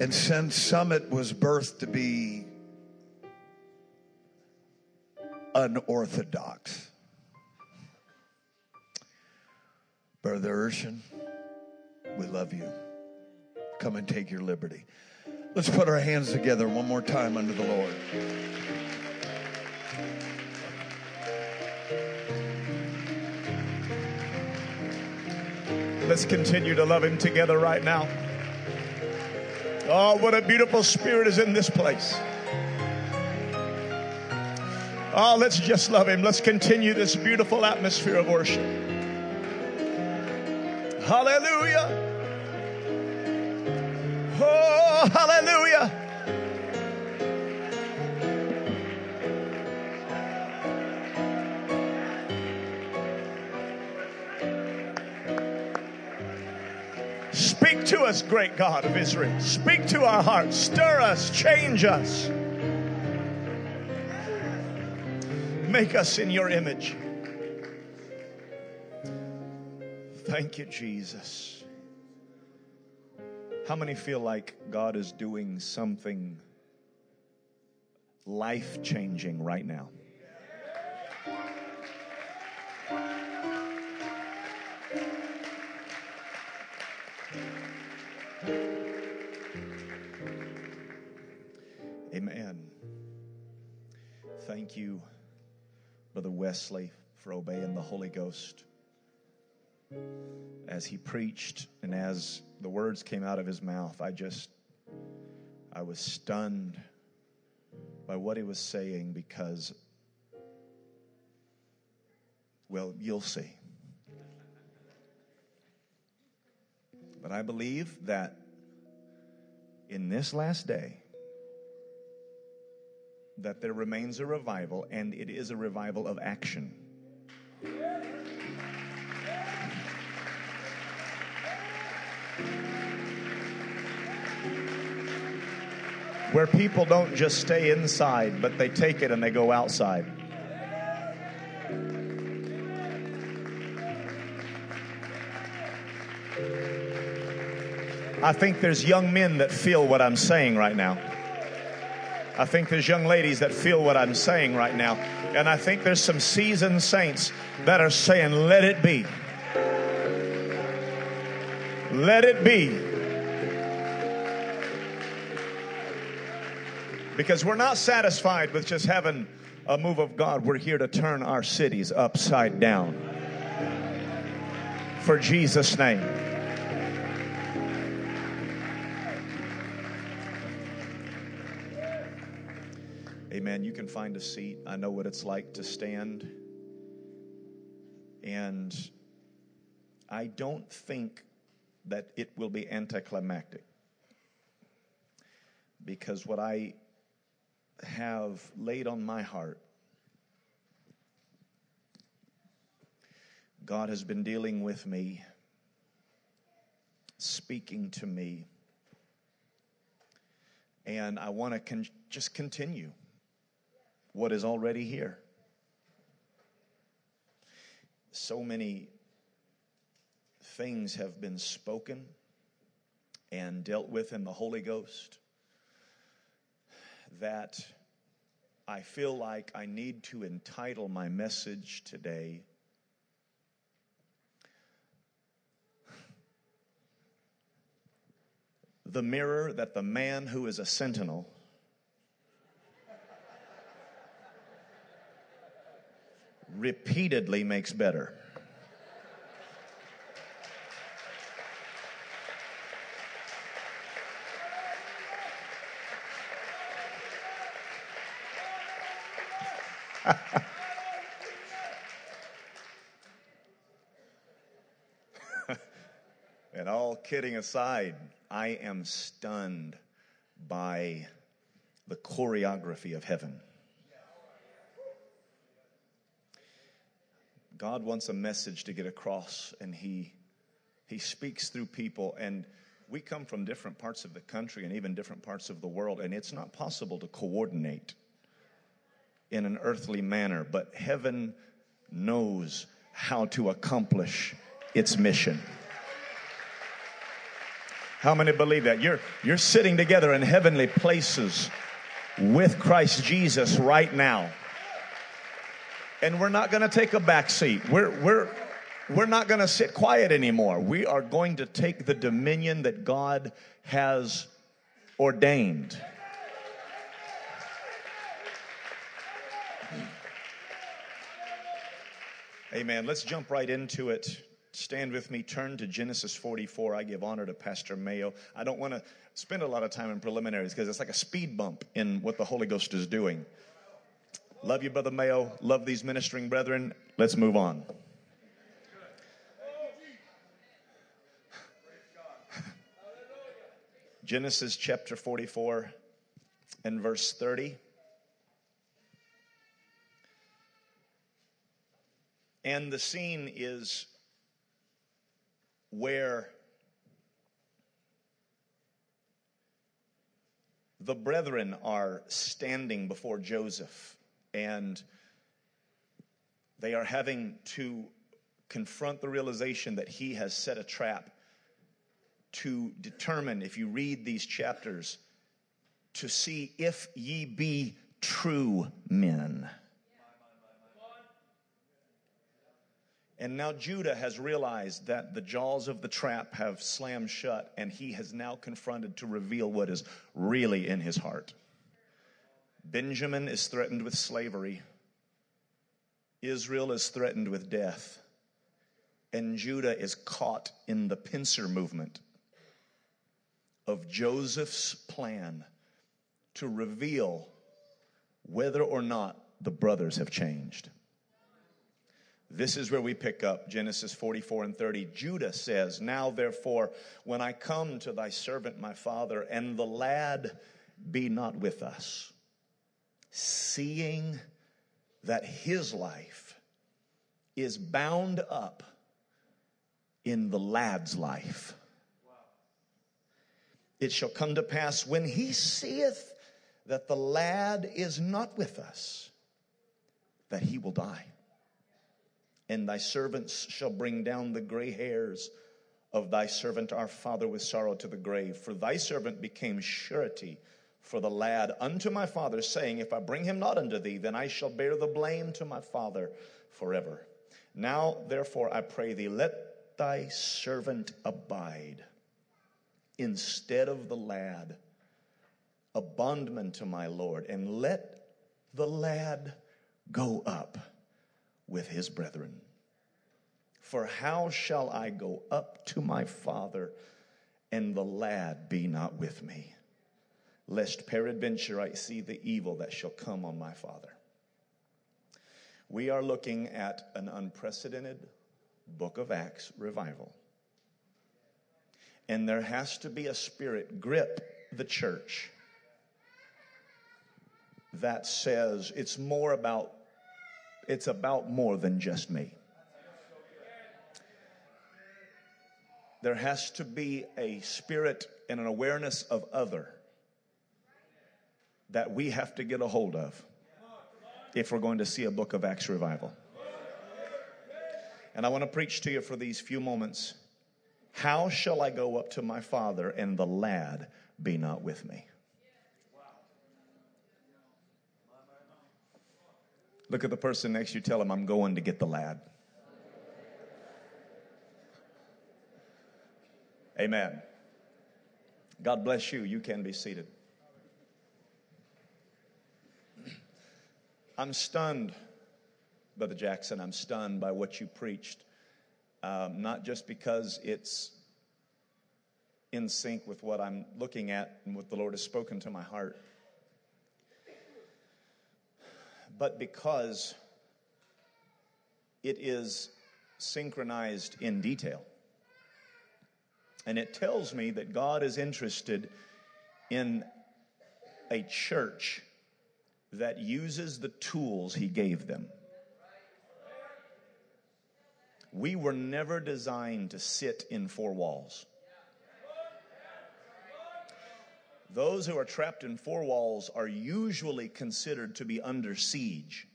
And since Summit was birthed to be unorthodox, Brother Urshan, we love you. Come and take your liberty. Let's put our hands together one more time under the Lord. Let's continue to love him together right now. Oh, what a beautiful spirit is in this place. Oh, let's just love him. Let's continue this beautiful atmosphere of worship. Hallelujah. Oh, hallelujah. Speak to us, great God of Israel. Speak to our hearts. Stir us. Change us. Make us in your image. Thank you, Jesus. How many feel like God is doing something life-changing right now? Amen. Thank you, Brother Wesley, for obeying the Holy Ghost as he preached, and as the words came out of his mouth, I was stunned by what he was saying, because, well, you'll see. But I believe that in this last day, that there remains a revival, and it is a revival of action. Where people don't just stay inside, but they take it and they go outside. I think there's young men that feel what I'm saying right now. I think there's young ladies that feel what I'm saying right now. And I think there's some seasoned saints that are saying, let it be. Let it be. Because we're not satisfied with just having a move of God. We're here to turn our cities upside down. For Jesus' name. Amen. You can find a seat. I know what it's like to stand. And I don't think that it will be anticlimactic, because what I have laid on my heart, God has been dealing with me, speaking to me, and I want to just continue what is already here. So many things have been spoken and dealt with in the Holy Ghost that I feel like I need to entitle my message today, "The Mirror That the Man Who Is a Sentinel Repeatedly Makes Better." And all kidding aside, I am stunned by the choreography of heaven. God wants a message to get across, and he speaks through people. And we come from different parts of the country and even different parts of the world, and it's not possible to coordinate in an earthly manner, but heaven knows how to accomplish its mission. How many believe that? You're sitting together in heavenly places with Christ Jesus right now. And we're not going to take a back seat. We're not going to sit quiet anymore. We are going to take the dominion that God has ordained. Amen. Let's jump right into it. Stand with me. Turn to Genesis 44. I give honor to Pastor Mayo. I don't want to spend a lot of time in preliminaries because it's like a speed bump in what the Holy Ghost is doing. Love you, Brother Mayo. Love these ministering brethren. Let's move on. Genesis chapter 44 and verse 30. And the scene is where the brethren are standing before Joseph, and they are having to confront the realization that he has set a trap to determine, if you read these chapters, to see if ye be true men. And now Judah has realized that the jaws of the trap have slammed shut, and he has now confronted to reveal what is really in his heart. Benjamin is threatened with slavery. Israel is threatened with death. And Judah is caught in the pincer movement of Joseph's plan to reveal whether or not the brothers have changed. This is where we pick up Genesis 44 and 30. Judah says, "Now therefore, when I come to thy servant my father, and the lad be not with us, seeing that his life is bound up in the lad's life. It shall come to pass when he seeth that the lad is not with us, that he will die. And thy servants shall bring down the gray hairs of thy servant our father with sorrow to the grave. For thy servant became surety for the lad unto my father, saying, If I bring him not unto thee, then I shall bear the blame to my father forever. Now, therefore, I pray thee, let thy servant abide instead of the lad, a bondman to my Lord, and let the lad go up with his brethren. For how shall I go up to my father, and the lad be not with me, lest peradventure I see the evil that shall come on my father?" We are looking at an unprecedented Book of Acts revival. And there has to be a spirit grip the church that says it's about more than just me. There has to be a spirit and an awareness of other that we have to get a hold of if we're going to see a Book of Acts revival. And I want to preach to you for these few moments. How shall I go up to my father, and the lad be not with me? Look at the person next to you, tell him, "I'm going to get the lad." Amen. God bless you. You can be seated. I'm stunned, Brother Jackson. I'm stunned by what you preached. Not just because it's in sync with what I'm looking at and what the Lord has spoken to my heart, but because it is synchronized in detail. And it tells me that God is interested in a church that uses the tools he gave them. We were never designed to sit in four walls. Those who are trapped in four walls are usually considered to be under siege.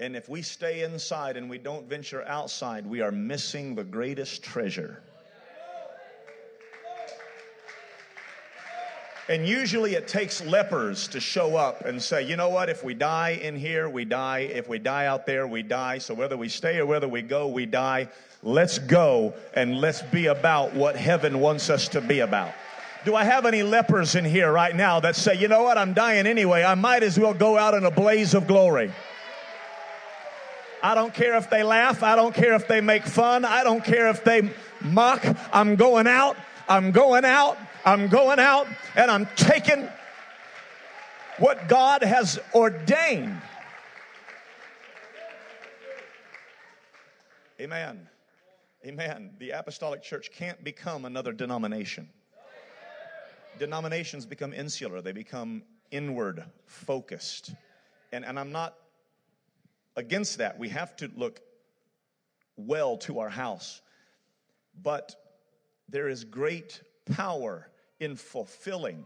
And if we stay inside and we don't venture outside, we are missing the greatest treasure. And usually it takes lepers to show up and say, you know what, if we die in here, we die. If we die out there, we die. So whether we stay or whether we go, we die. Let's go and let's be about what heaven wants us to be about. Do I have any lepers in here right now that say, you know what, I'm dying anyway. I might as well go out in a blaze of glory. I don't care if they laugh. I don't care if they make fun. I don't care if they mock. I'm going out. I'm going out. I'm going out and I'm taking what God has ordained. Amen. Amen. The apostolic church can't become another denomination. Denominations become insular. They become inward focused. And I'm not against that. We have to look well to our house. But there is great power in fulfilling,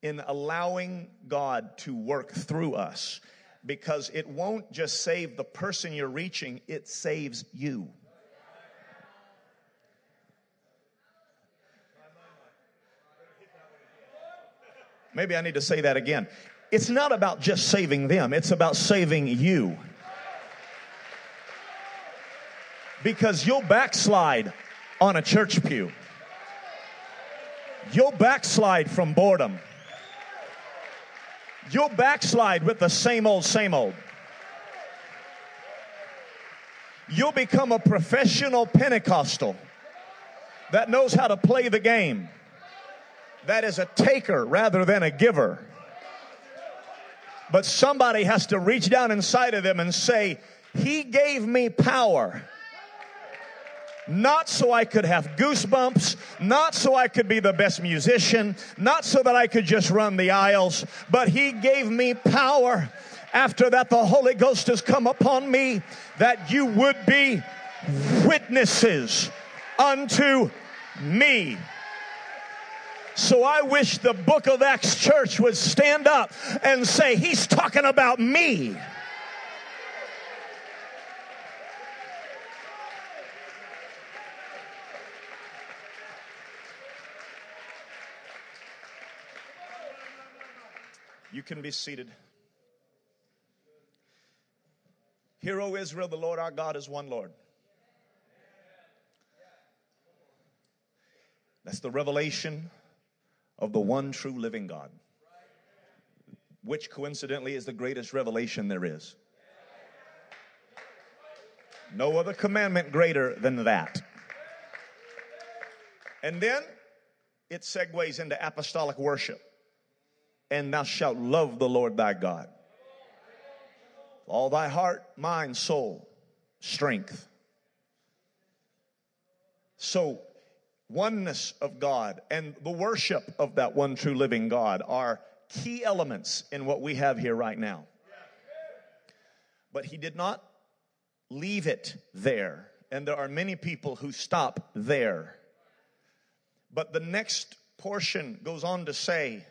in allowing God to work through us, because it won't just save the person you're reaching, it saves you. Maybe I need to say that again. It's not about just saving them, it's about saving you. Because you'll backslide on a church pew. You'll backslide from boredom. You'll backslide with the same old, same old. You'll become a professional Pentecostal that knows how to play the game, that is a taker rather than a giver. But somebody has to reach down inside of them and say, He gave me power. Not so I could have goosebumps, not so I could be the best musician, not so that I could just run the aisles, but He gave me power. After that, the Holy Ghost has come upon me, that you would be witnesses unto me. So I wish the Book of Acts church would stand up and say, He's talking about me. You can be seated. Hear, O Israel, the Lord our God is one Lord. That's the revelation of the one true living God, which coincidentally is the greatest revelation there is. No other commandment greater than that. And then it segues into apostolic worship. And thou shalt love the Lord thy God. All thy heart, mind, soul, strength. So oneness of God and the worship of that one true living God are key elements in what we have here right now. But He did not leave it there. And there are many people who stop there. But the next portion goes on to say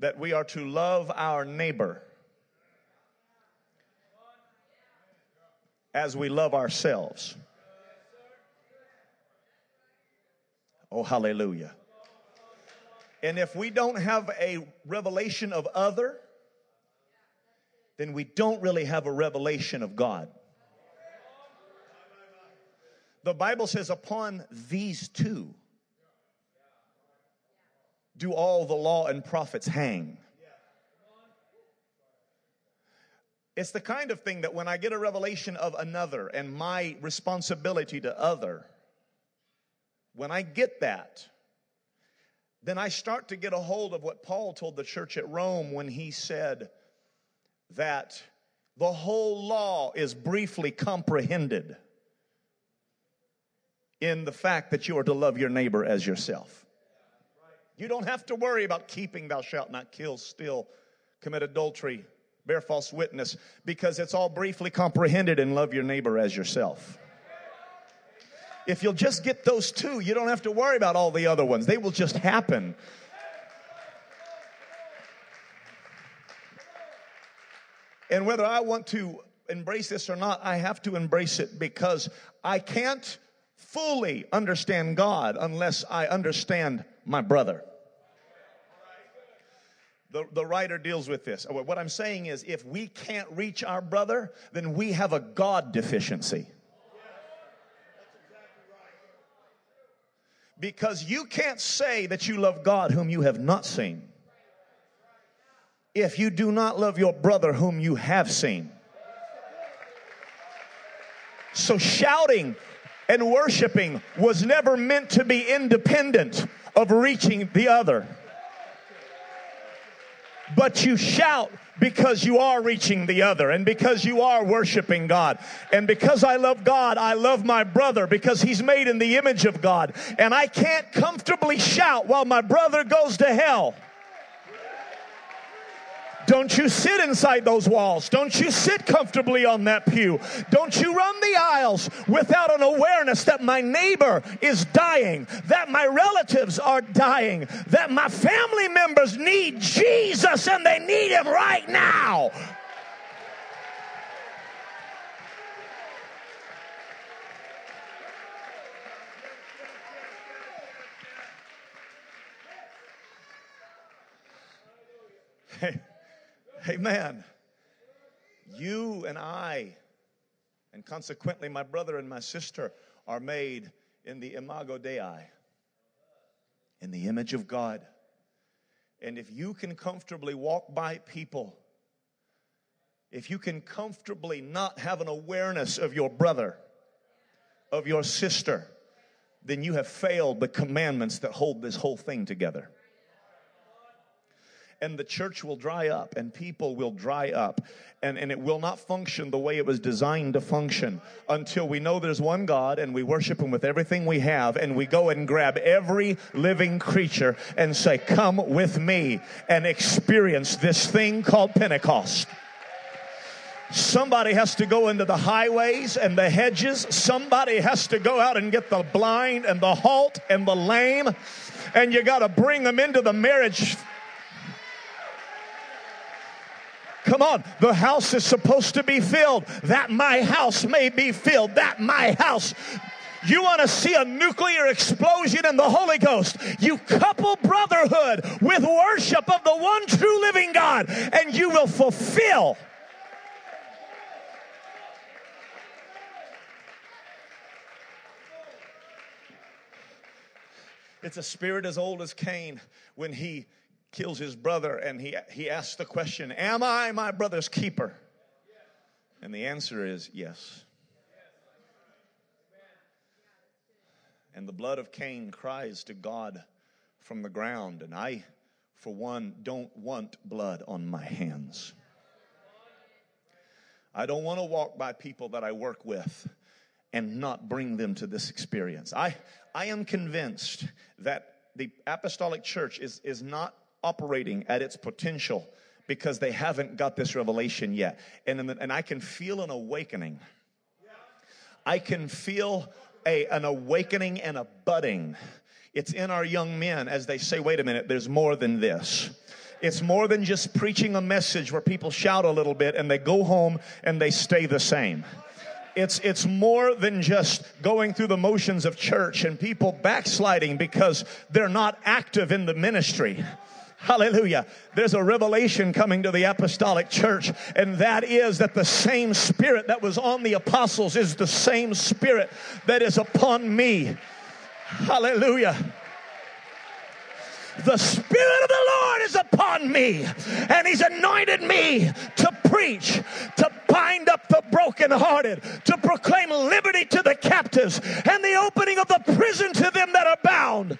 that we are to love our neighbor as we love ourselves. Oh, hallelujah. And if we don't have a revelation of other, then we don't really have a revelation of God. The Bible says, upon these two do all the law and prophets hang. It's the kind of thing that when I get a revelation of another and my responsibility to other, when I get that, then I start to get a hold of what Paul told the church at Rome when he said that the whole law is briefly comprehended in the fact that you are to love your neighbor as yourself. You don't have to worry about keeping thou shalt not kill, steal, commit adultery, bear false witness, because it's all briefly comprehended in love your neighbor as yourself. If you'll just get those two, you don't have to worry about all the other ones. They will just happen. And whether I want to embrace this or not, I have to embrace it, because I can't fully understand God unless I understand my brother. The writer deals with this. What I'm saying is, if we can't reach our brother, then we have a God deficiency. Because you can't say that you love God whom you have not seen, if you do not love your brother whom you have seen. So shouting and worshiping was never meant to be independent of reaching the other. But you shout because you are reaching the other, and because you are worshiping God. And because I love God, I love my brother, because he's made in the image of God. And I can't comfortably shout while my brother goes to hell. Don't you sit inside those walls. Don't you sit comfortably on that pew. Don't you run the aisles without an awareness that my neighbor is dying, that my relatives are dying, that my family members need Jesus, and they need him right now. Hey. Amen. You and I, and consequently my brother and my sister, are made in the imago Dei, in the image of God. And if you can comfortably walk by people, if you can comfortably not have an awareness of your brother, of your sister, then you have failed the commandments that hold this whole thing together. And the church will dry up, and people will dry up, and it will not function the way it was designed to function, until we know there's one God and we worship him with everything we have, and we go and grab every living creature and say, come with me and experience this thing called Pentecost. Somebody has to go into the highways and the hedges. Somebody has to go out and get the blind and the halt and the lame, and you got to bring them into the marriage. Come on, the house is supposed to be filled, that my house may be filled, that my house. You want to see a nuclear explosion in the Holy Ghost? You couple brotherhood with worship of the one true living God, and you will fulfill. It's a spirit as old as Cain when he kills his brother, and he asks the question, am I my brother's keeper? And the answer is yes. And the blood of Cain cries to God from the ground, and I, for one, don't want blood on my hands. I don't want to walk by people that I work with and not bring them to this experience. I am convinced that the apostolic church is not operating at its potential because they haven't got this revelation yet. And I can feel an awakening. I can feel an awakening and a budding. It's in our young men as they say, wait a minute, there's more than this. It's more than just preaching a message where people shout a little bit and they go home and they stay the same. It's more than just going through the motions of church and people backsliding because they're not active in the ministry. Hallelujah. There's a revelation coming to the apostolic church, and that is that the same spirit that was on the apostles is the same spirit that is upon me. Hallelujah. The Spirit of the Lord is upon me, and he's anointed me to preach, to bind up the brokenhearted, to proclaim liberty to the captives, and the opening of the prison to them that are bound.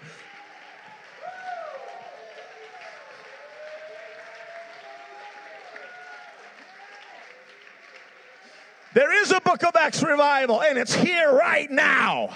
There is a Book of Acts revival, and it's here right now.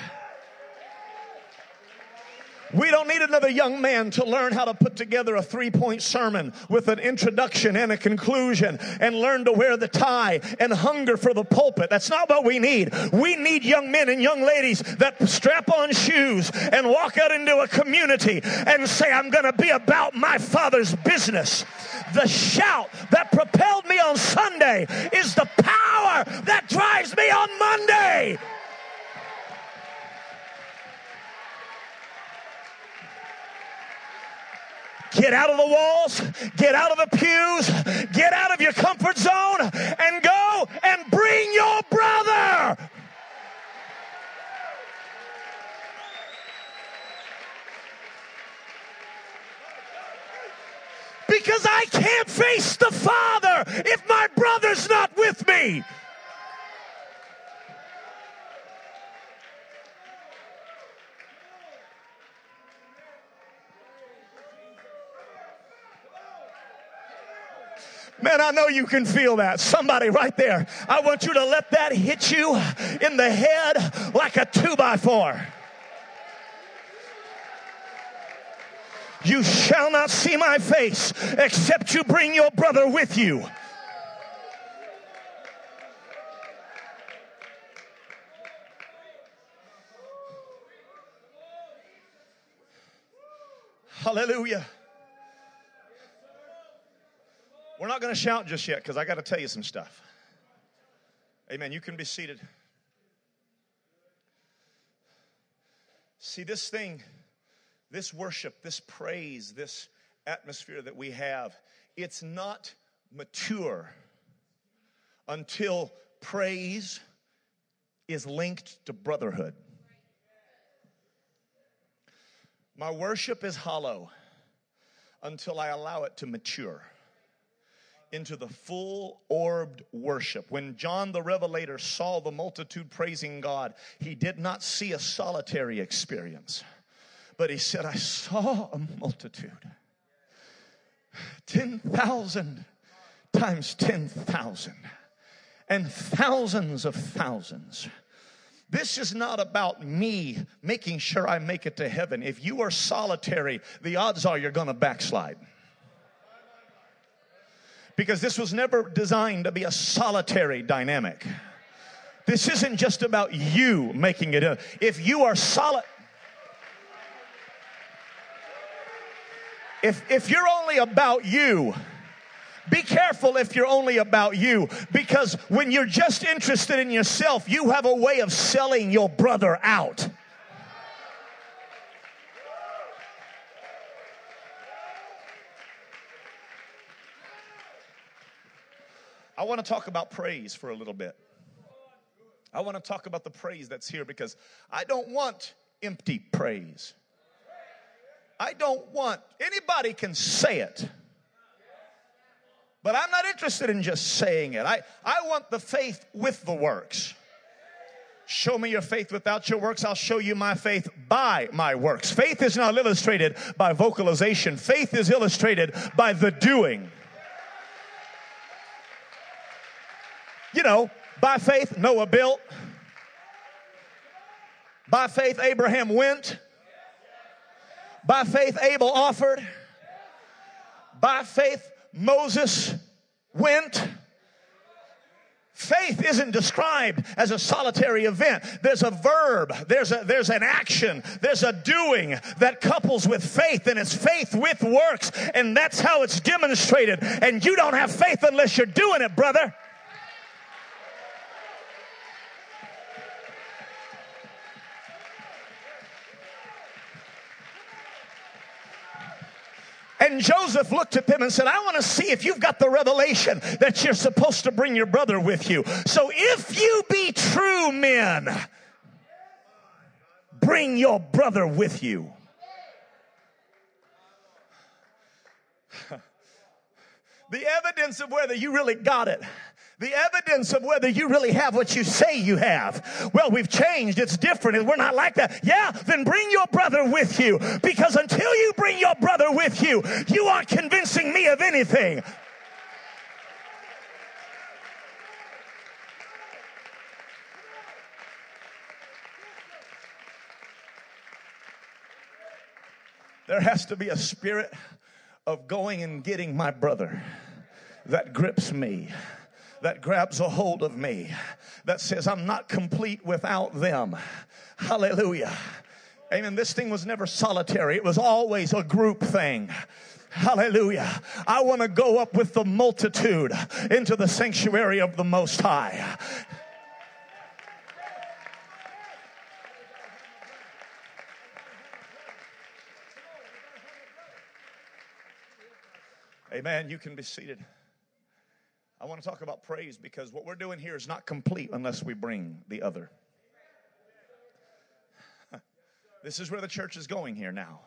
We don't need another young man to learn how to put together a three-point sermon with an introduction and a conclusion and learn to wear the tie and hunger for the pulpit. That's not what we need. We need young men and young ladies that strap on shoes and walk out into a community and say, I'm going to be about my Father's business. The shout that propelled me on Sunday is the power that drives me on Monday. Get out of the walls, get out of the pews, get out of your comfort zone, and go and bring your brother. Because I can't face the Father if my brother's not with me. Man, I know you can feel that. Somebody right there. I want you to let that hit you in the head like a 2x4. You shall not see my face except you bring your brother with you. Hallelujah. We're not going to shout just yet because I got to tell you some stuff. Amen. You can be seated. See, this thing, this worship, this praise, this atmosphere that we have, it's not mature until praise is linked to brotherhood. My worship is hollow until I allow it to mature into the full-orbed worship. When John the Revelator saw the multitude praising God, he did not see a solitary experience, but he said, I saw a multitude, 10,000 times 10,000, and thousands of thousands. This is not about me making sure I make it to heaven. If you are solitary, the odds are you're going to backslide. Because this was never designed to be a solitary dynamic. This isn't just about you making it. If you are if you're only about you, be careful if you're only about you. Because when you're just interested in yourself, you have a way of selling your brother out. I want to talk about praise for a little bit. I want to talk about the praise that's here because I don't want empty praise. I don't want, anybody can say it. But I'm not interested in just saying it. I want the faith with the works. Show me your faith without your works. I'll show you my faith by my works. Faith is not illustrated by vocalization. Faith is illustrated by the doing. You know, by faith, Noah built. By faith, Abraham went. By faith, Abel offered. By faith, Moses went. Faith isn't described as a solitary event. There's a verb, there's an action, there's a doing that couples with faith, and it's faith with works, and that's how it's demonstrated. And you don't have faith unless you're doing it, brother. And Joseph looked at them and said, I want to see if you've got the revelation that you're supposed to bring your brother with you. So if you be true men, bring your brother with you. The evidence of whether you really got it. The evidence of whether you really have what you say you have. Well, we've changed. It's different. We're not like that. Yeah, then bring your brother with you. Because until you bring your brother with you, you aren't convincing me of anything. There has to be a spirit of going and getting my brother that grips me, that grabs a hold of me, that says I'm not complete without them. Hallelujah. Amen. This thing was never solitary. It was always a group thing. Hallelujah. I want to go up with the multitude into the sanctuary of the Most High. Amen. You can be seated. I want to talk about praise, because what we're doing here is not complete unless we bring the other. This is where the church is going here now.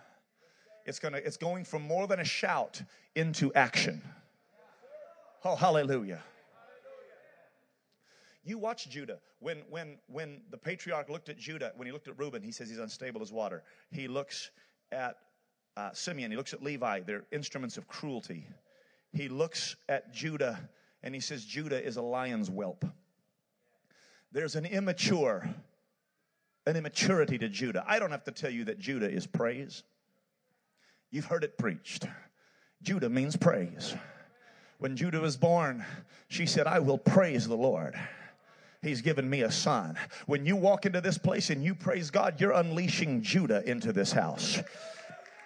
It's going from more than a shout into action. Oh, hallelujah. You watch Judah. When the patriarch looked at Judah, when he looked at Reuben, he says he's unstable as water. He looks at Simeon. He looks at Levi. They're instruments of cruelty. He looks at Judah and he says, Judah is a lion's whelp. There's an immaturity to Judah. I don't have to tell you that Judah is praise. You've heard it preached. Judah means praise. When Judah was born, she said, I will praise the Lord. He's given me a son. When you walk into this place and you praise God, you're unleashing Judah into this house.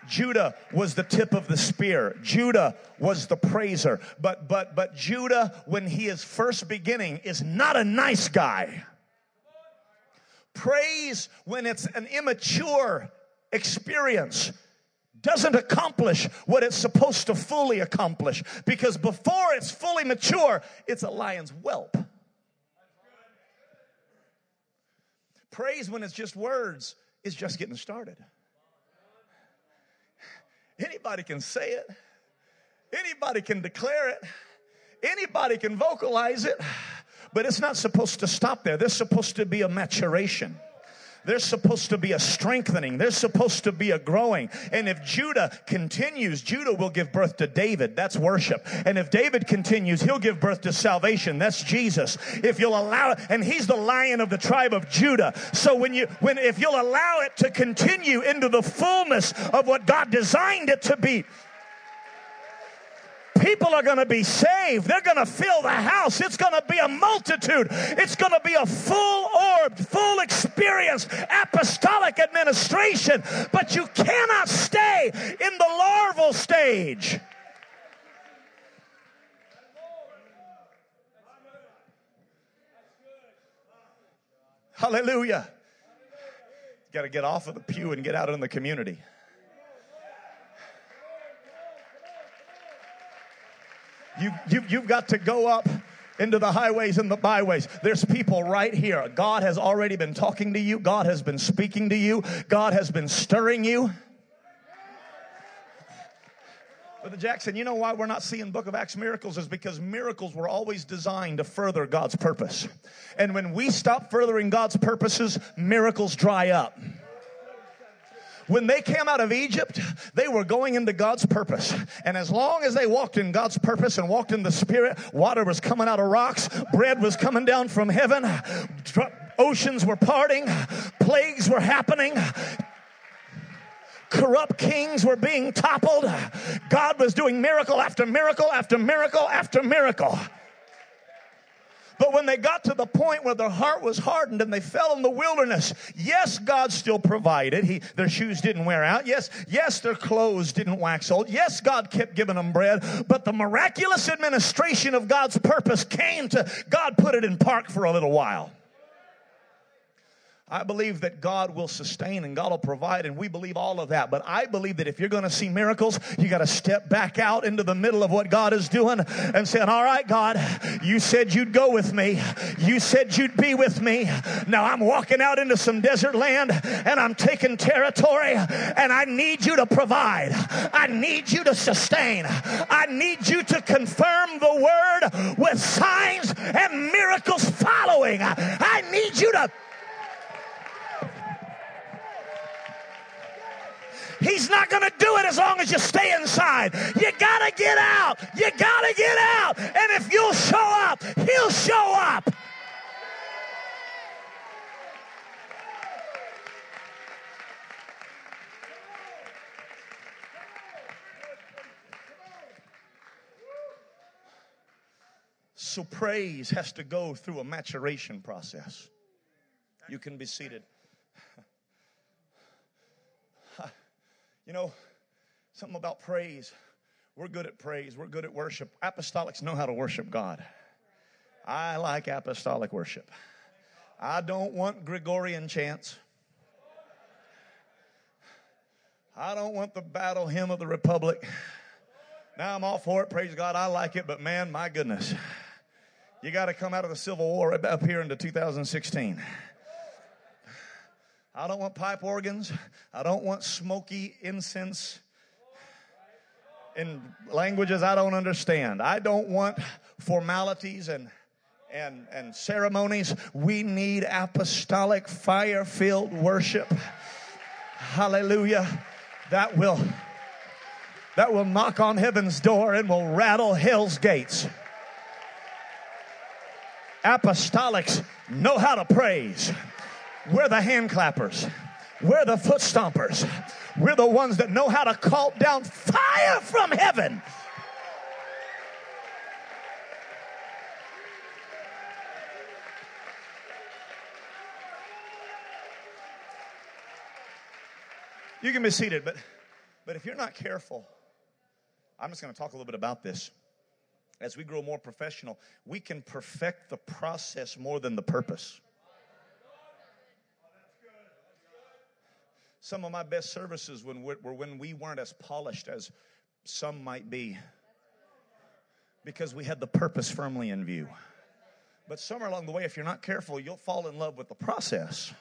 Judah was the tip of the spear. Judah was the praiser. But Judah, when he is first beginning, is not a nice guy. Praise, when it's an immature experience, doesn't accomplish what it's supposed to fully accomplish, because before it's fully mature, it's a lion's whelp. Praise, when it's just words, is just getting started. Anybody can say it. Anybody can declare it. Anybody can vocalize it. But it's not supposed to stop there. There's supposed to be a maturation. There's supposed to be a strengthening. There's supposed to be a growing. And if Judah continues, Judah will give birth to David. That's worship. And if David continues, he'll give birth to salvation. That's Jesus. If you'll allow it, and he's the lion of the tribe of Judah. So if you'll allow it to continue into the fullness of what God designed it to be, people are going to be saved. They're going to fill the house. It's going to be a multitude. It's going to be a full-orbed, full-experienced apostolic administration. But you cannot stay in the larval stage. Hallelujah. You've got to get off of the pew and get out in the community. You've got to go up into the highways and the byways. There's people right here. God has already been talking to you. God has been speaking to you. God has been stirring you. Brother Jackson, you know why we're not seeing Book of Acts miracles is because miracles were always designed to further God's purpose. And when we stop furthering God's purposes, miracles dry up. When they came out of Egypt, they were going into God's purpose. And as long as they walked in God's purpose and walked in the Spirit, water was coming out of rocks, bread was coming down from heaven, oceans were parting, plagues were happening, corrupt kings were being toppled. God was doing miracle after miracle after miracle after miracle. But when they got to the point where their heart was hardened and they fell in the wilderness, yes, God still provided. Their shoes didn't wear out. Yes, their clothes didn't wax old. Yes, God kept giving them bread. But the miraculous administration of God's purpose came to God put it in park for a little while. I believe that God will sustain and God will provide, and we believe all of that. But I believe that if you're going to see miracles, you got to step back out into the middle of what God is doing and say, all right, God, you said you'd go with me. You said you'd be with me. Now I'm walking out into some desert land, and I'm taking territory, and I need you to provide. I need you to sustain. I need you to confirm the word with signs and miracles following. I need you to... He's not going to do it as long as you stay inside. You got to get out. You got to get out. And if you'll show up, he'll show up. So praise has to go through a maturation process. You can be seated. You know, something about praise. We're good at praise. We're good at worship. Apostolics know how to worship God. I like apostolic worship. I don't want Gregorian chants. I don't want the battle hymn of the Republic. Now I'm all for it. Praise God. I like it. But man, my goodness. You got to come out of the Civil War up here into 2016. I don't want pipe organs. I don't want smoky incense in languages I don't understand. I don't want formalities and ceremonies. We need apostolic fire-filled worship. Hallelujah. That will knock on heaven's door and will rattle hell's gates. Apostolics know how to praise. We're the hand clappers. We're the foot stompers. We're the ones that know how to call down fire from heaven. You can be seated, but if you're not careful, I'm just going to talk a little bit about this. As we grow more professional, we can perfect the process more than the purpose. Some of my best services were when we weren't as polished as some might be, because we had the purpose firmly in view. But somewhere along the way, if you're not careful, you'll fall in love with the process.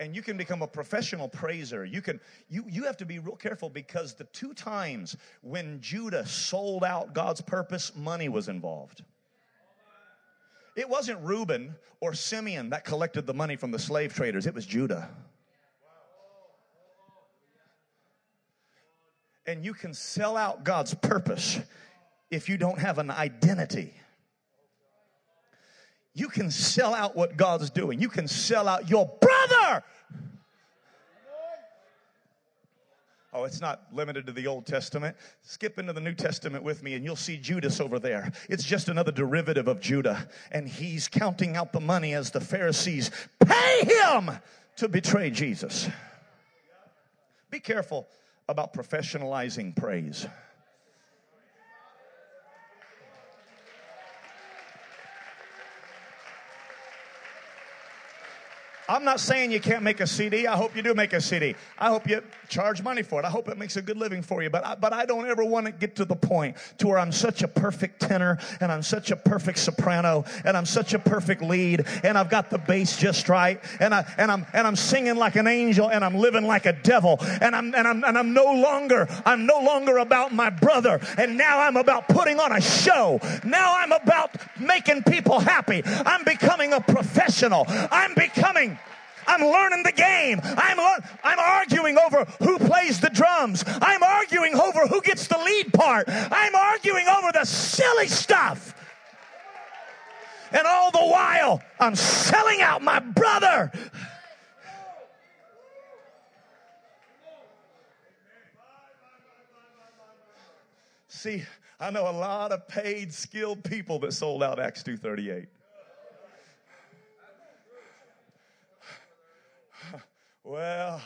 And you can become a professional praiser. You have to be real careful, because the two times when Judah sold out God's purpose, money was involved. It wasn't Reuben or Simeon that collected the money from the slave traders. It was Judah. And you can sell out God's purpose if you don't have an identity. You can sell out what God's doing. You can sell out your brother. Oh, it's not limited to the Old Testament. Skip into the New Testament with me and you'll see Judas over there. It's just another derivative of Judah. And he's counting out the money as the Pharisees pay him to betray Jesus. Be careful about professionalizing praise. I'm not saying you can't make a CD. I hope you do make a CD. I hope you charge money for it. I hope it makes a good living for you. But I don't ever want to get to the point to where I'm such a perfect tenor, and I'm such a perfect soprano, and I'm such a perfect lead, and I've got the bass just right, and I'm singing like an angel, and I'm living like a devil, and I'm no longer about my brother, and now I'm about putting on a show. Now I'm about making people happy. I'm becoming a professional. I'm learning the game. I'm arguing over who plays the drums. I'm arguing over who gets the lead part. I'm arguing over the silly stuff. And all the while, I'm selling out my brother. See, I know a lot of paid, skilled people that sold out Acts 2:38. Well,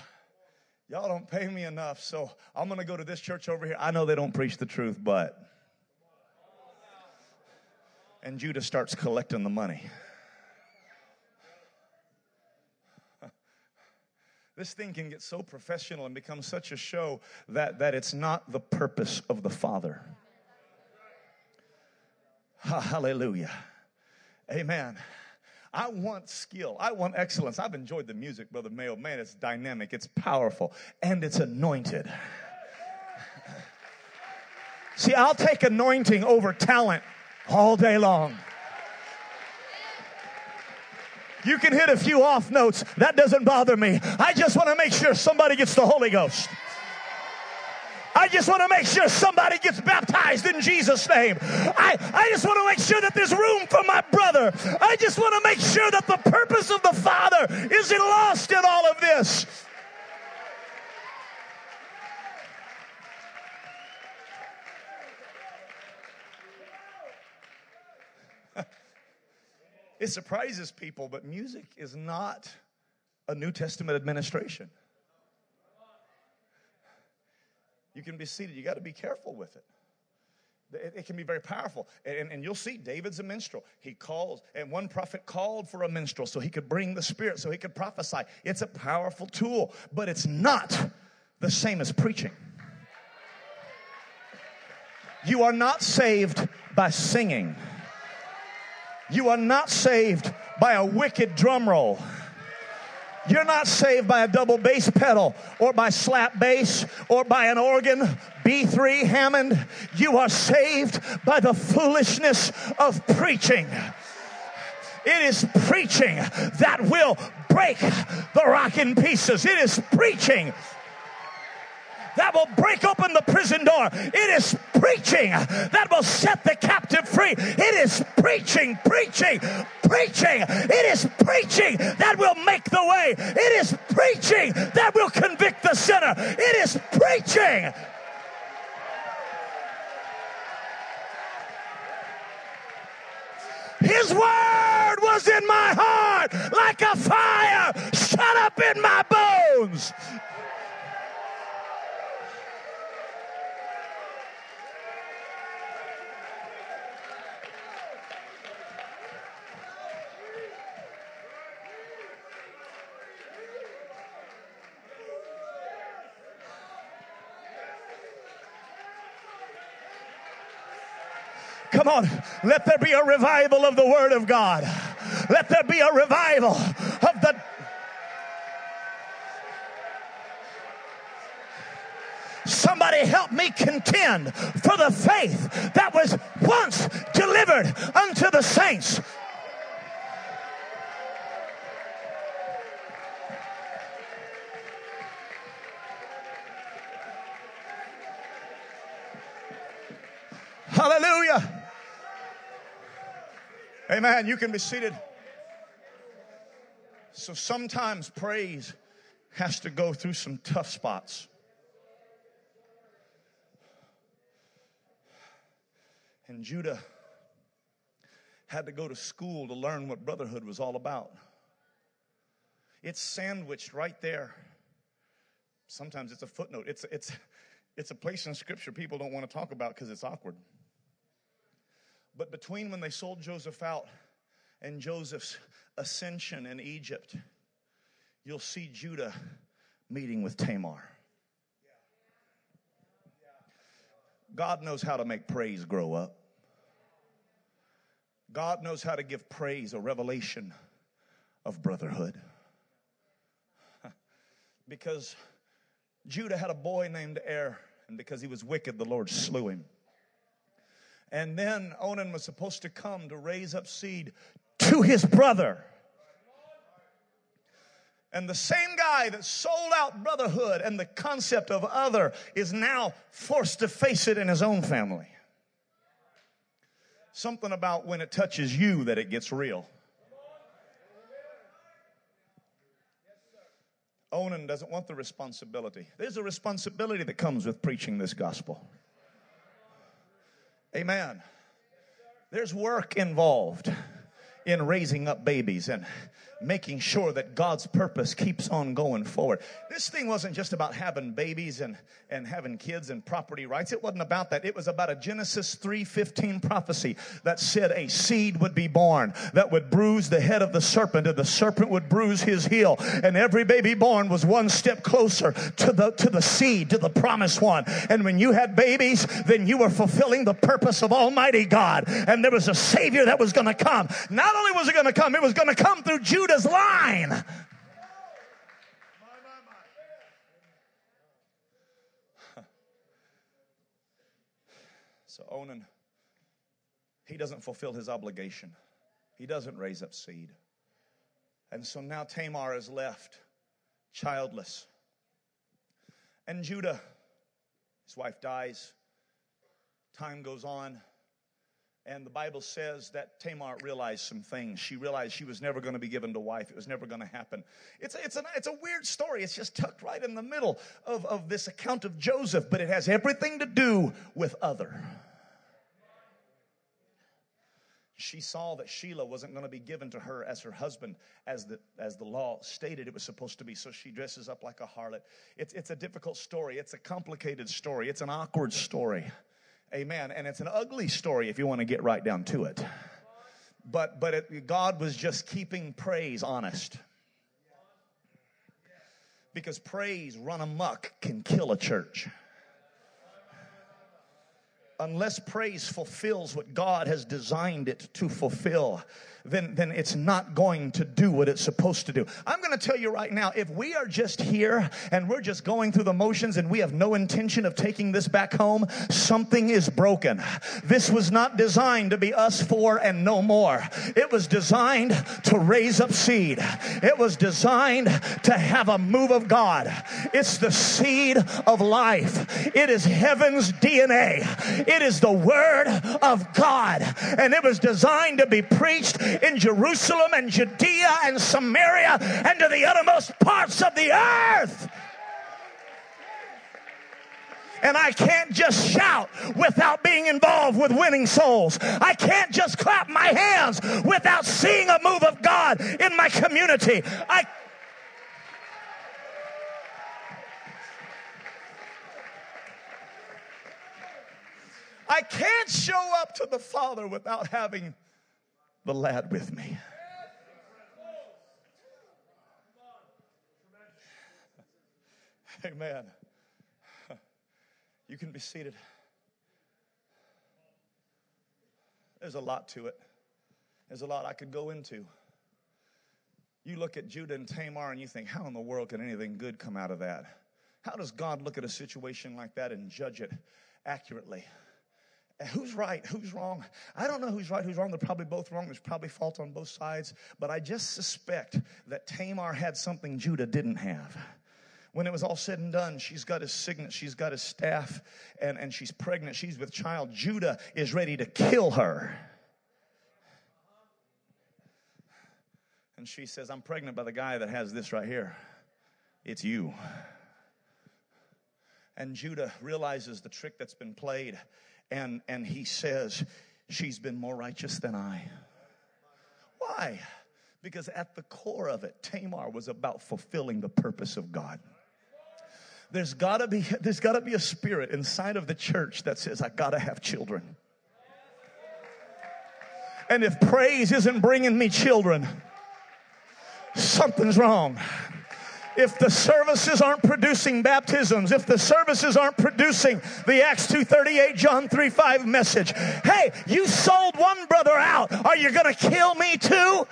y'all don't pay me enough, so I'm going to go to this church over here. I know they don't preach the truth, but... And Judah starts collecting the money. This thing can get so professional and become such a show that it's not the purpose of the Father. Hallelujah. Amen. I want skill. I want excellence. I've enjoyed the music, Brother Mayo. Man, it's dynamic. It's powerful. And it's anointed. See, I'll take anointing over talent all day long. You can hit a few off notes. That doesn't bother me. I just want to make sure somebody gets the Holy Ghost. I just want to make sure somebody gets baptized in Jesus' name. I just want to make sure that there's room for my brother. I just want to make sure that the purpose of the Father isn't lost in all of this. It surprises people, but music is not a New Testament administration. You can be seated. You got to be careful with it. It can be very powerful. And you'll see David's a minstrel. He calls, and one prophet called for a minstrel so he could bring the Spirit, so he could prophesy. It's a powerful tool, but it's not the same as preaching. You are not saved by singing. You are not saved by a wicked drum roll. You're not saved by a double bass pedal or by slap bass or by an organ, B3 Hammond. You are saved by the foolishness of preaching. It is preaching that will break the rock in pieces. It is preaching that will break open the prison door. It is preaching that will set the captive free. It is preaching, preaching, preaching. It is preaching that will make the way. It is preaching that will convict the sinner. It is preaching. His word was in my heart like a fire shut up in my bones. Come on, let there be a revival of the Word of God. Let there be a revival of the... Somebody help me contend for the faith that was once delivered unto the saints. Hallelujah. Amen. You can be seated. So sometimes praise has to go through some tough spots. And Judah had to go to school to learn what brotherhood was all about. It's sandwiched right there. Sometimes it's a footnote. It's a place in Scripture people don't want to talk about because it's awkward. But between when they sold Joseph out and Joseph's ascension in Egypt, you'll see Judah meeting with Tamar. God knows how to make praise grow up. God knows how to give praise a revelation of brotherhood. Because Judah had a boy named Er, and because he was wicked, the Lord slew him. And then Onan was supposed to come to raise up seed to his brother. And the same guy that sold out brotherhood and the concept of other is now forced to face it in his own family. Something about when it touches you that it gets real. Onan doesn't want the responsibility. There's a responsibility that comes with preaching this gospel. Amen. There's work involved in raising up babies and making sure that God's purpose keeps on going forward. This thing wasn't just about having babies and having kids and property rights. It wasn't about that. It was about a Genesis 3:15 prophecy that said a seed would be born that would bruise the head of the serpent, and the serpent would bruise his heel. And every baby born was one step closer to the seed, to the promised one. And when you had babies, then you were fulfilling the purpose of Almighty God. And there was a Savior that was going to come. Not only was it going to come, it was going to come through Judah. His line. So Onan, he doesn't fulfill his obligation. He doesn't raise up seed. And so now Tamar is left childless. And Judah, his wife dies. Time goes on. And the Bible says that Tamar realized some things. She realized she was never going to be given to wife. It was never going to happen. It's a weird story. It's just tucked right in the middle of this account of Joseph, but it has everything to do with other. she saw that Shelah wasn't going to be given to her as her husband, as the law stated it was supposed to be. So she dresses up like a harlot. It's a difficult story. It's a complicated story. It's an awkward story. Amen. And it's an ugly story if you want to get right down to it. But God was just keeping praise honest. Because praise run amok can kill a church. Unless praise fulfills what God has designed it to fulfill, then it's not going to do what it's supposed to do. I'm going to tell you right now, if we are just here and we're just going through the motions and we have no intention of taking this back home, something is broken. This was not designed to be us for and no more. It was designed to raise up seed. It was designed to have a move of God. It's the seed of life. It is heaven's DNA. It is the word of God, and it was designed to be preached in Jerusalem and Judea and Samaria and to the uttermost parts of the earth. And I can't just shout without being involved with winning souls. I can't just clap my hands without seeing a move of God in my community. I can't show up to the Father without having the lad with me. Amen. You can be seated. There's a lot to it. There's a lot I could go into. You look at Judah and Tamar and you think, how in the world can anything good come out of that? How does God look at a situation like that and judge it accurately? Who's right? Who's wrong? I don't know who's right, who's wrong. They're probably both wrong. There's probably fault on both sides. But I just suspect that Tamar had something Judah didn't have. When it was all said and done, she's got his signet, she's got his staff, and she's pregnant. She's with child. Judah is ready to kill her. And she says, I'm pregnant by the guy that has this right here. It's you. And Judah realizes the trick that's been played. And he says, she's been more righteous than I. Why? Because at the core of it, Tamar was about fulfilling the purpose of God. There's got to be a spirit inside of the church that says, I got to have children. And if praise isn't bringing me children, something's wrong. If the services aren't producing baptisms, if the services aren't producing the Acts 2:38, John 3:5 message, hey, you sold one brother out. Are you going to kill me too?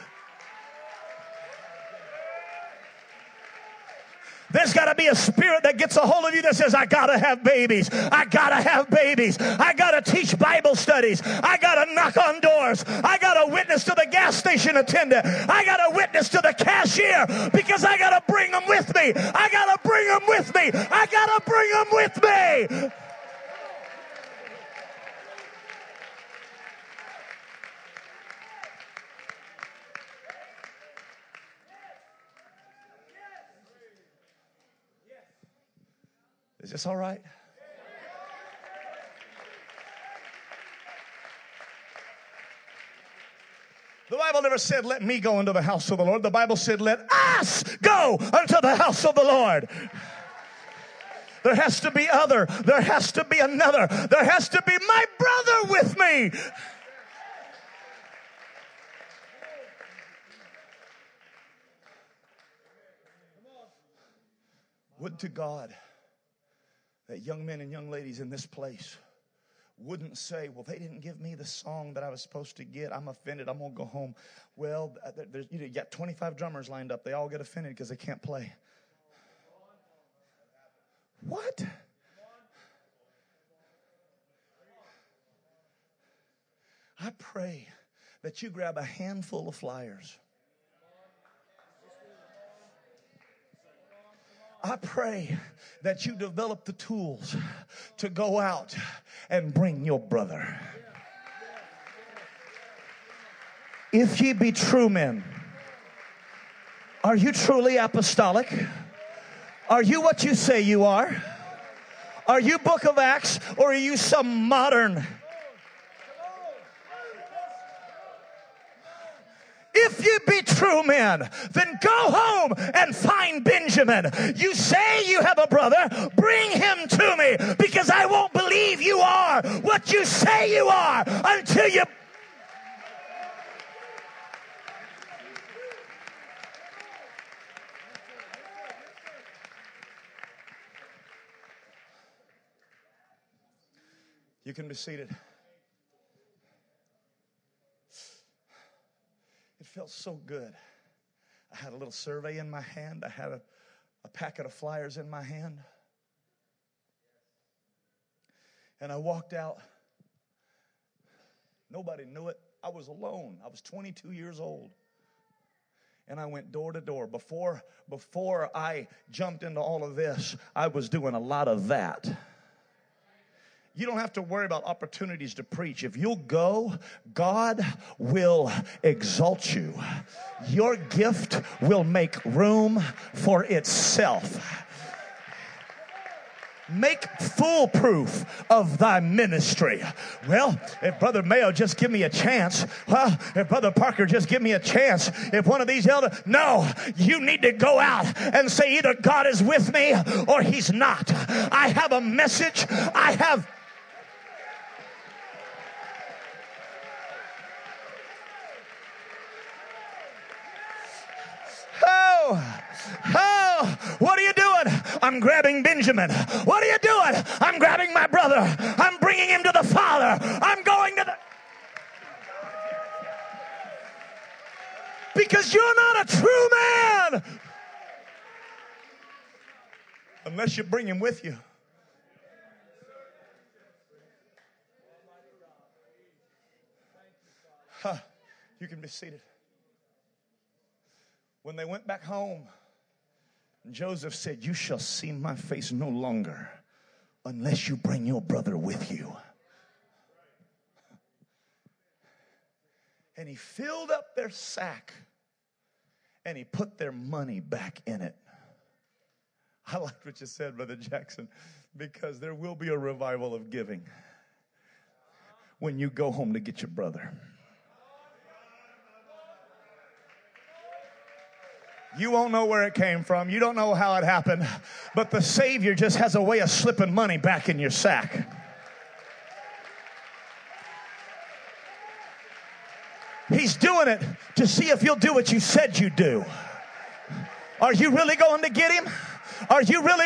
There's got to be a spirit that gets a hold of you that says, I got to have babies. I got to have babies. I got to teach Bible studies. I got to knock on doors. I got to witness to the gas station attendant. I got to witness to the cashier because I got to bring them with me. I got to bring them with me. I got to bring them with me. Is this all right? The Bible never said, let me go into the house of the Lord. The Bible said, let us go unto the house of the Lord. There has to be other. There has to be another. There has to be my brother with me. Would to God that young men and young ladies in this place wouldn't say, well, they didn't give me the song that I was supposed to get. I'm offended. I'm going to go home. Well, you got 25 drummers lined up. They all get offended because they can't play. What? I pray that you grab a handful of flyers. I pray that you develop the tools to go out and bring your brother. If ye be true men, are you truly apostolic? Are you what you say you are? Are you Book of Acts, or are you some modern? you be true men, then go home and find Benjamin. You say you have a brother, bring him to me, because I won't believe you are what you say you are until you... You can be seated. It felt so good. I had a little survey in my hand. I had a packet of flyers in my hand. And I walked out. Nobody knew it. I was alone. I was 22 years old. And I went door to door. Before I jumped into all of this, I was doing a lot of that. You don't have to worry about opportunities to preach. If you'll go, God will exalt you. Your gift will make room for itself. Make foolproof of thy ministry. Well, if Brother Mayo just give me a chance, well, if Brother Parker just give me a chance, if one of these elders, no, you need to go out and say either God is with me or he's not. I have a message. What are you doing? I'm grabbing Benjamin. What are you doing? I'm grabbing my brother. I'm bringing him to the Father. I'm going to the... Because you're not a true man unless you bring him with you. You can be seated. When they went back home, Joseph said, you shall see my face no longer unless you bring your brother with you. And he filled up their sack and he put their money back in it. I liked what you said, Brother Jackson, because there will be a revival of giving when you go home to get your brother. You won't know where it came from. You don't know how it happened. But the Savior just has a way of slipping money back in your sack. He's doing it to see if you'll do what you said you'd do. Are you really going to get him? Are you really...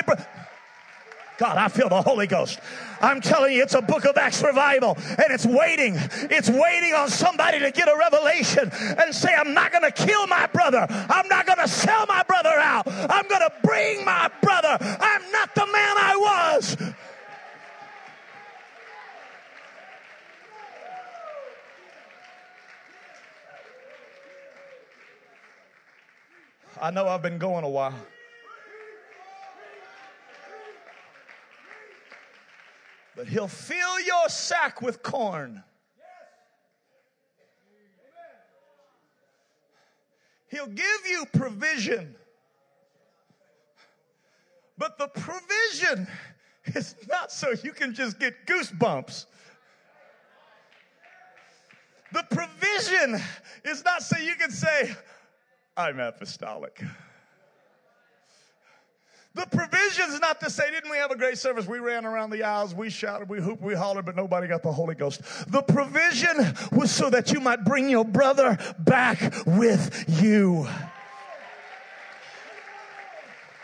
God, I feel the Holy Ghost. I'm telling you, it's a Book of Acts revival, and it's waiting. It's waiting on somebody to get a revelation and say, I'm not going to kill my brother. I'm not going to sell my brother out. I'm going to bring my brother. I'm not the man I was. I know I've been going a while. But he'll fill your sack with corn. He'll give you provision. But the provision is not so you can just get goosebumps. The provision is not so you can say, I'm apostolic. The provision's not to say, didn't we have a great service? We ran around the aisles, we shouted, we hooped, we hollered, but nobody got the Holy Ghost. The provision was so that you might bring your brother back with you.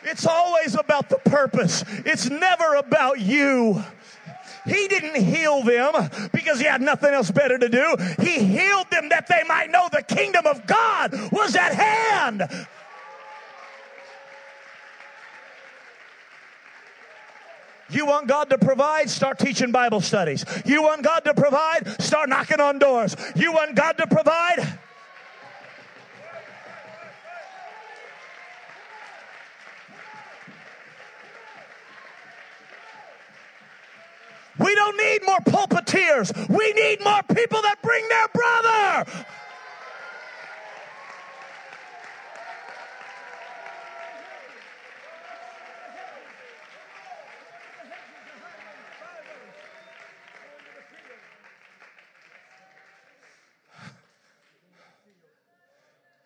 It's always about the purpose. It's never about you. He didn't heal them because he had nothing else better to do. He healed them that they might know the kingdom of God was at hand. You want God to provide? Start teaching Bible studies. You want God to provide? Start knocking on doors. You want God to provide? We don't need more pulpiteers. We need more people that bring their brother.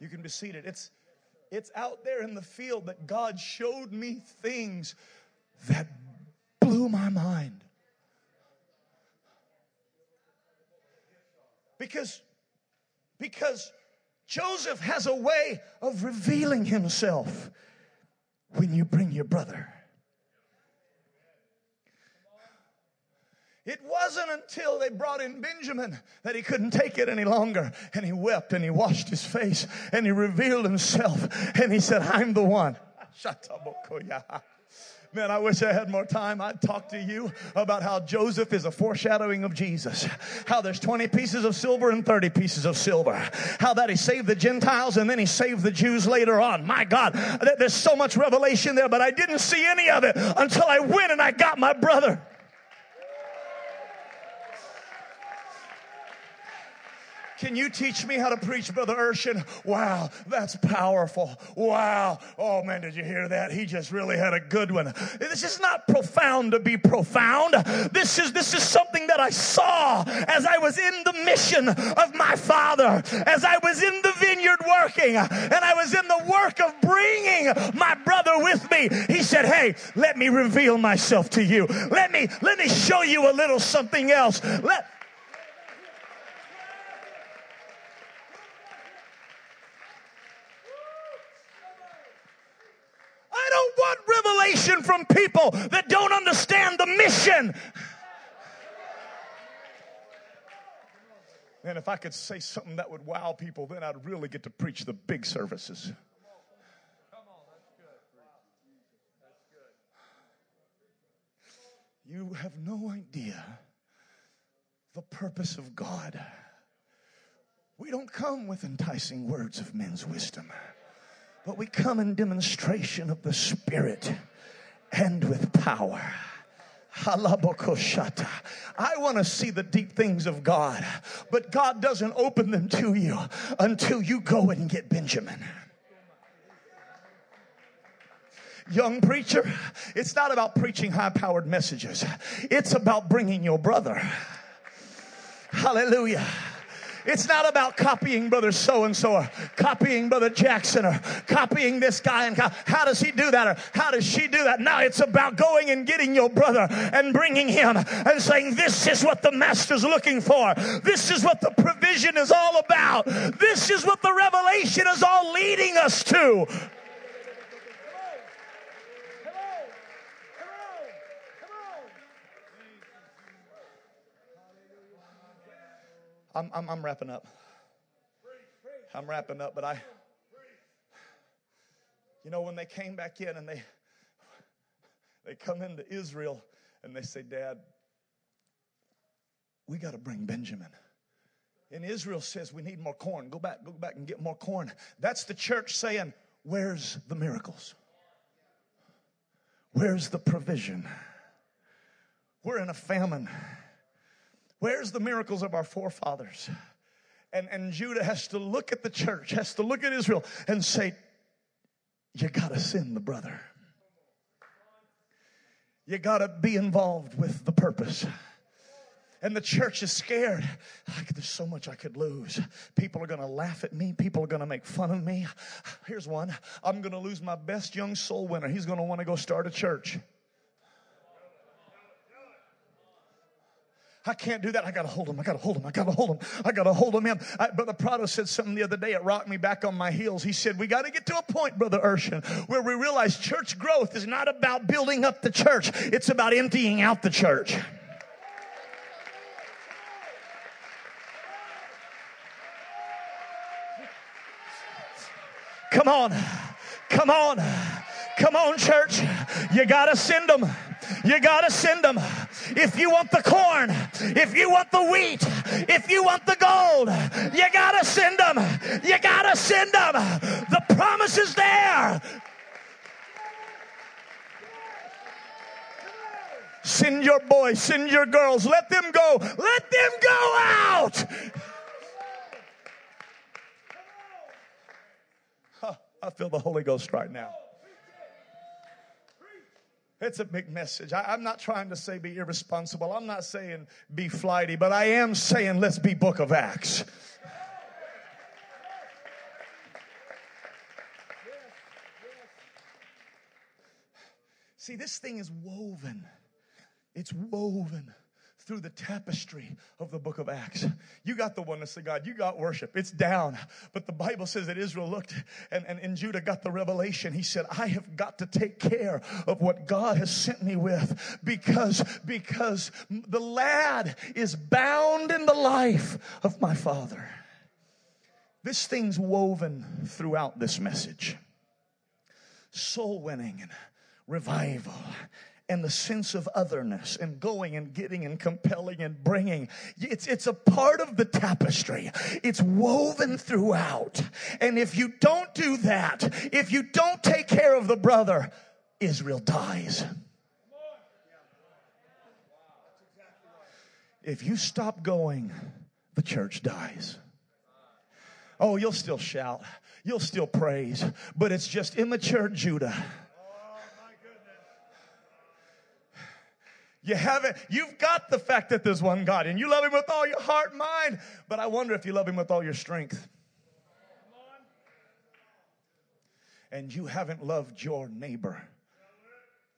You can be seated. It's out there in the field that God showed me things that blew my mind. Because Joseph has a way of revealing himself when you bring your brother. It wasn't until they brought in Benjamin that he couldn't take it any longer. And he wept and he washed his face and he revealed himself. And he said, I'm the one. Man, I wish I had more time. I'd talk to you about how Joseph is a foreshadowing of Jesus. How there's 20 pieces of silver and 30 pieces of silver. How that he saved the Gentiles and then he saved the Jews later on. My God, there's so much revelation there, but I didn't see any of it until I went and I got my brother. Can you teach me how to preach, Brother Urshan? Wow, that's powerful. Wow. Oh, man, did you hear that? He just really had a good one. This is not profound to be profound. This is something that I saw as I was in the mission of my father, as I was in the vineyard working, and I was in the work of bringing my brother with me. He said, hey, let me reveal myself to you. Let me show you a little something else. I don't want revelation from people that don't understand the mission. And if I could say something that would wow people, then I'd really get to preach the big services. You have no idea the purpose of God. We don't come with enticing words of men's wisdom. But we come in demonstration of the Spirit and with power. I want to see the deep things of God, but God doesn't open them to you until you go and get Benjamin. Young preacher, it's not about preaching high-powered messages. It's about bringing your brother. Hallelujah. It's not about copying Brother So-and-so or copying Brother Jackson or copying this guy. And how does he do that or how does she do that? No, it's about going and getting your brother and bringing him and saying, this is what the master's looking for. This is what the provision is all about. This is what the revelation is all leading us to. I'm wrapping up. I'm wrapping up, but when they came back in and they come into Israel and they say, Dad, we got to bring Benjamin. And Israel says, we need more corn. Go back and get more corn. That's the church saying, where's the miracles? Where's the provision? We're in a famine. Where's the miracles of our forefathers? And Judah has to look at the church, has to look at Israel and say, you got to send the brother. You got to be involved with the purpose. And the church is scared. There's so much I could lose. People are going to laugh at me. People are going to make fun of me. Here's one. I'm going to lose my best young soul winner. He's going to want to go start a church. I can't do that. I got to hold him in. Brother Prado said something the other day. It rocked me back on my heels. He said, we got to get to a point, Brother Urshan, where we realize church growth is not about building up the church. It's about emptying out the church. Come on, church. You got to send them. You got to send them. If you want the corn, if you want the wheat, if you want the gold, you got to send them. You got to send them. The promise is there. Send your boys, send your girls. Let them go. Let them go out. Oh, I feel the Holy Ghost right now. It's a big message. I'm not trying to say be irresponsible. I'm not saying be flighty, but I am saying let's be Book of Acts. See, this thing is woven. It's woven through the tapestry of the book of Acts. You got the oneness of God. You got worship. It's down. But the Bible says that Israel looked and Judah got the revelation. He said, I have got to take care of what God has sent me with because the lad is bound in the life of my father. This thing's woven throughout this message. Soul winning and revival and the sense of otherness and going and getting and compelling and bringing. It's a part of the tapestry. It's woven throughout. And if you don't do that, if you don't take care of the brother, Israel dies. If you stop going, the church dies. Oh, you'll still shout. You'll still praise. But it's just immature Judah. You've got the fact that there's one God and you love him with all your heart and mind, but I wonder if you love him with all your strength. And you haven't loved your neighbor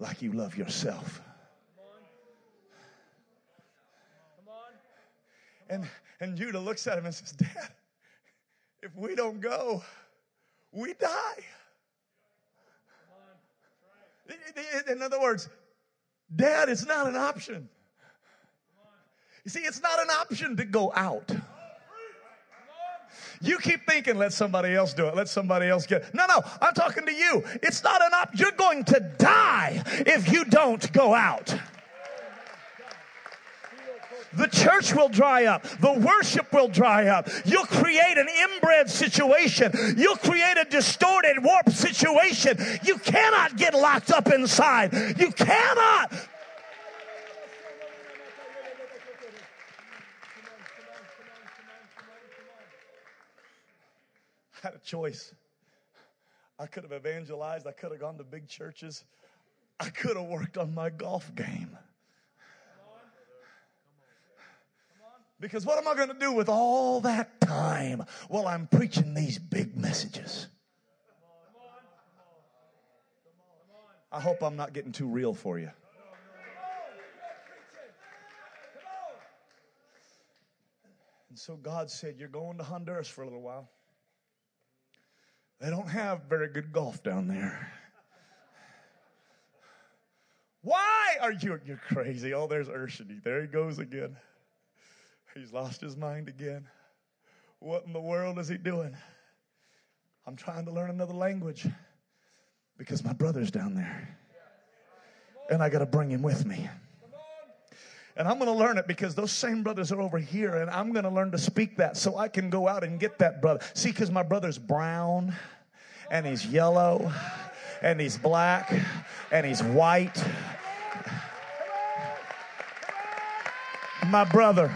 like you love yourself. And Judah looks at him and says, Dad, if we don't go, we die. In other words, Dad, it's not an option. You see, it's not an option to go out. You keep thinking, let somebody else do it. Let somebody else get it. No, I'm talking to you. It's not an option. You're going to die if you don't go out. The church will dry up. The worship will dry up. You'll create an inbred situation. You'll create a distorted, warped situation. You cannot get locked up inside. You cannot. I had a choice. I could have evangelized. I could have gone to big churches. I could have worked on my golf game. Because what am I going to do with all that time while I'm preaching these big messages? I hope I'm not getting too real for you. And so God said, you're going to Honduras for a little while. They don't have very good golf down there. Why are you? You're crazy. Oh, there's Urshan. There he goes again. He's lost his mind again. What in the world is he doing? I'm trying to learn another language because my brother's down there. And I got to bring him with me. And I'm going to learn it because those same brothers are over here. And I'm going to learn to speak that so I can go out and get that brother. See, because my brother's brown and he's yellow and he's black and he's white. My brother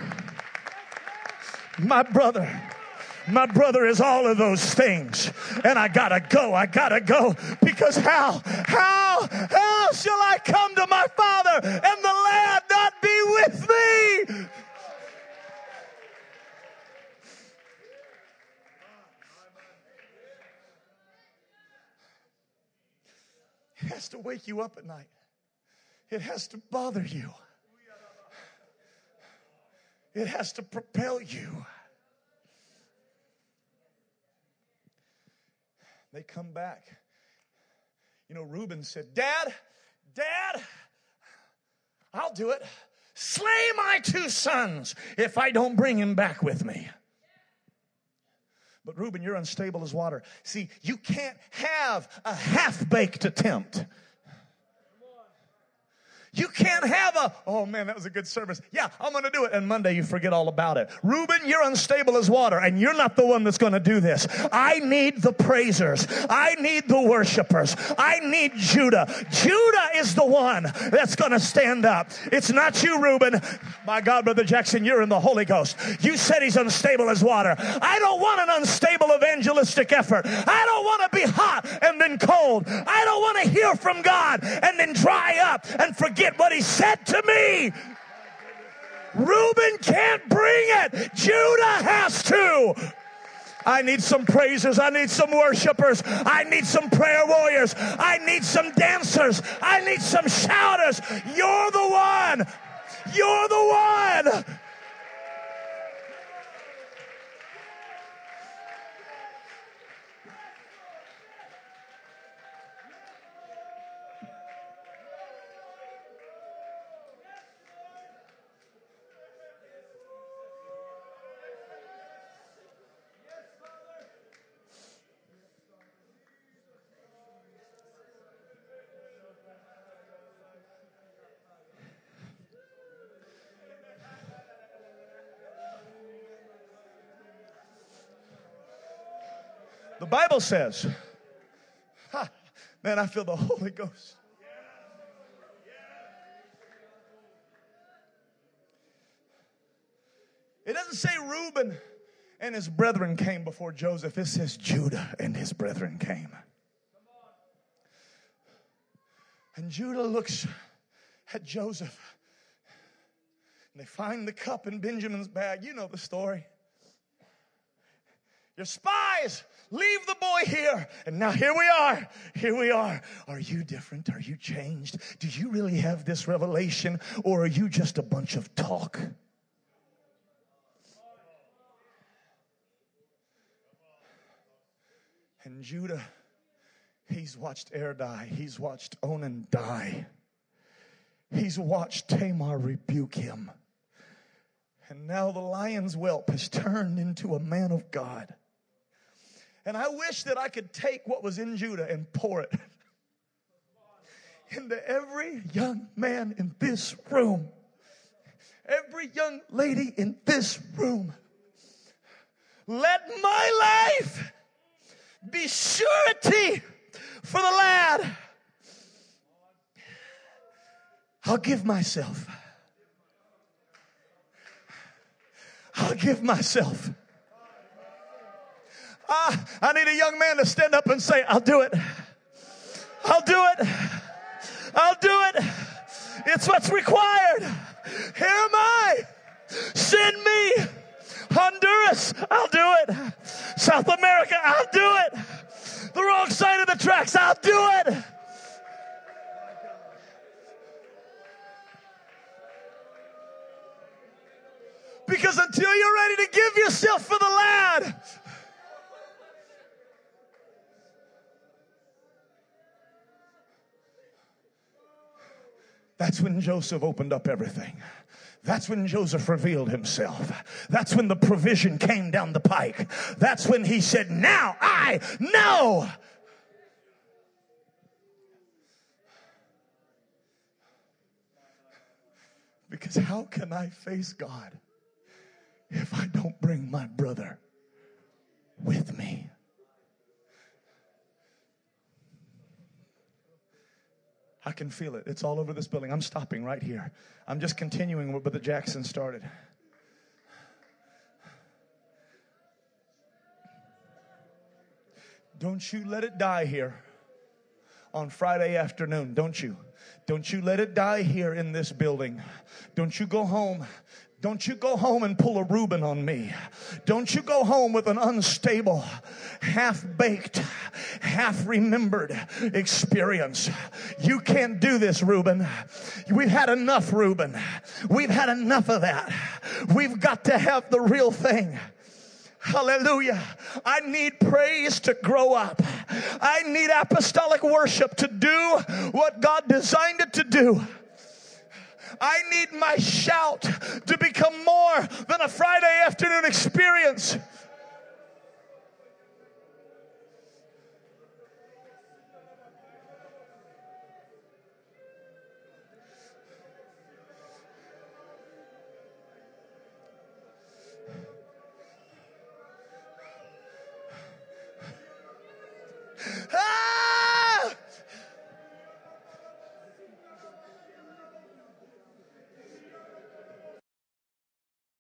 is all of those things. And I gotta go. Because how shall I come to my father and the lad not be with me? It has to wake you up at night. It has to bother you. It has to propel you. They come back. You know, Reuben said, Dad, I'll do it. Slay my two sons if I don't bring him back with me. But Reuben, you're unstable as water. See, you can't have a half-baked attempt. You can't have oh man, that was a good service. Yeah, I'm going to do it. And Monday you forget all about it. Reuben, you're unstable as water, and you're not the one that's going to do this. I need the praisers. I need the worshipers. I need Judah. Judah is the one that's going to stand up. It's not you, Reuben. My God, Brother Jackson, you're in the Holy Ghost. You said he's unstable as water. I don't want an unstable evangelistic effort. I don't want to be hot and then cold. I don't want to hear from God and then dry up and forget what he said to me. Reuben can't bring it. Judah has to. I need some praisers. I need some worshipers. I need some prayer warriors. I need some dancers. I need some shouters. You're the one. You're the one. The Bible says, man, I feel the Holy Ghost. It doesn't say Reuben and his brethren came before Joseph. It says Judah and his brethren came. And Judah looks at Joseph. And they find the cup in Benjamin's bag. You know the story. Your spies, leave the boy here. And now here we are. Here we are. Are you different? Are you changed? Do you really have this revelation? Or are you just a bunch of talk? And Judah, he's watched Er die. He's watched Onan die. He's watched Tamar rebuke him. And now the lion's whelp has turned into a man of God. And I wish that I could take what was in Judah and pour it into every young man in this room, every young lady in this room. Let my life be surety for the lad. I'll give myself. I'll give myself. I need a young man to stand up and say, I'll do it. I'll do it. I'll do it. It's what's required. Here am I. Send me. Honduras, I'll do it. South America, I'll do it. The wrong side of the tracks, I'll do it. Because until you're ready to give yourself for the lad, that's when Joseph opened up everything. That's when Joseph revealed himself. That's when the provision came down the pike. That's when he said, now I know. Because how can I face God if I don't bring my brother with me? I can feel it. It's all over this building. I'm stopping right here. I'm just continuing what Brother Jackson started. Don't you let it die here on Friday afternoon. Don't you? Don't you let it die here in this building. Don't you go home. Don't you go home and pull a Reuben on me. Don't you go home with an unstable, half-baked, half-remembered experience. You can't do this, Reuben. We've had enough, Reuben. We've had enough of that. We've got to have the real thing. Hallelujah. I need praise to grow up. I need apostolic worship to do what God designed it to do. I need my shout to become more than a Friday afternoon experience.